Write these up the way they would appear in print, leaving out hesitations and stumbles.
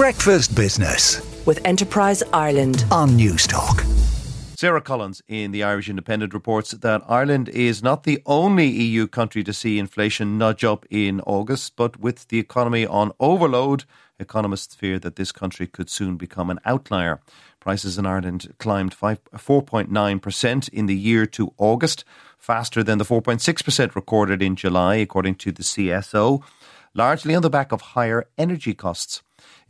Breakfast Business with Enterprise Ireland on Newstalk. Sarah Collins in the Irish Independent reports that Ireland is not the only EU country to see inflation nudge up in August, but with the economy on overload, economists fear that this country could soon become an outlier. Prices in Ireland climbed 4.9% in the year to August, faster than the 4.6% recorded in July, according to the CSO, largely on the back of higher energy costs.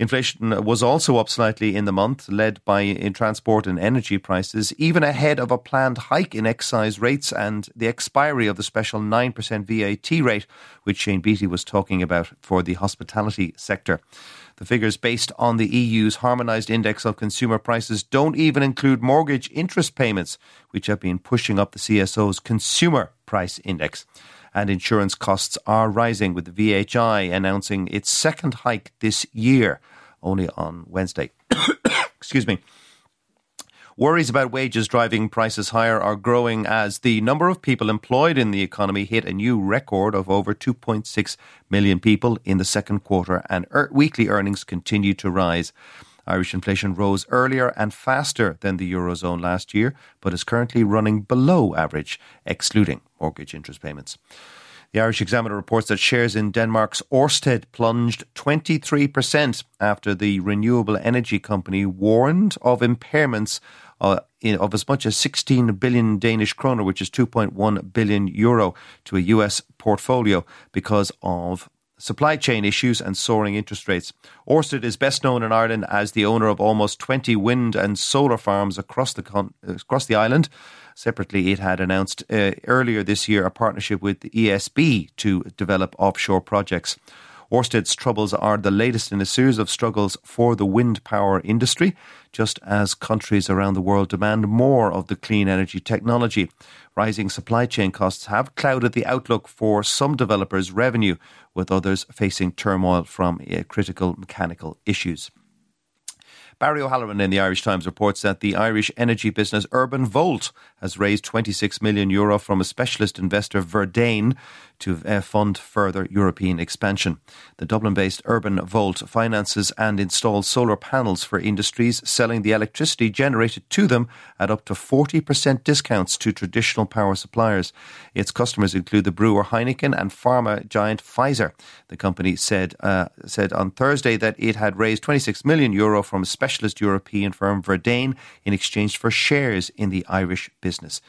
Inflation was also up slightly in the month, led by in transport and energy prices, even ahead of a planned hike in excise rates and the expiry of the special 9% VAT rate, which Shane Beattie was talking about for the hospitality sector. The figures based on the EU's harmonised index of consumer prices don't even include mortgage interest payments, which have been pushing up the CSO's consumer price index. And insurance costs are rising, with the VHI announcing its second hike this year, only on Wednesday. Excuse me. Worries about wages driving prices higher are growing as the number of people employed in the economy hit a new record of over 2.6 million people in the second quarter, and weekly earnings continue to rise. Irish inflation rose earlier and faster than the Eurozone last year, but is currently running below average, excluding mortgage interest payments. The Irish Examiner reports that shares in Denmark's Ørsted plunged 23% after the renewable energy company warned of impairments of as much as 16 billion Danish kroner, which is 2.1 billion euro, to a US portfolio because of supply chain issues and soaring interest rates. Ørsted is best known in Ireland as the owner of almost 20 wind and solar farms across the island. Separately, it had announced earlier this year a partnership with the ESB to develop offshore projects. Ørsted's troubles are the latest in a series of struggles for the wind power industry, just as countries around the world demand more of the clean energy technology. Rising supply chain costs have clouded the outlook for some developers' revenue, with others facing turmoil from critical mechanical issues. Barry O'Halloran in the Irish Times reports that the Irish energy business Urban Volt has raised €26 million Euro from a specialist investor, Verdane, to fund further European expansion. The Dublin-based Urban Volt finances and installs solar panels for industries, selling the electricity generated to them at up to 40% discounts to traditional power suppliers. Its customers include the brewer Heineken and pharma giant Pfizer. The company said on Thursday that it had raised €26 million Euro from a specialist European firm Verdane in exchange for shares in the Irish business.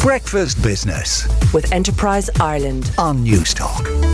Breakfast Business with Enterprise Ireland on Newstalk.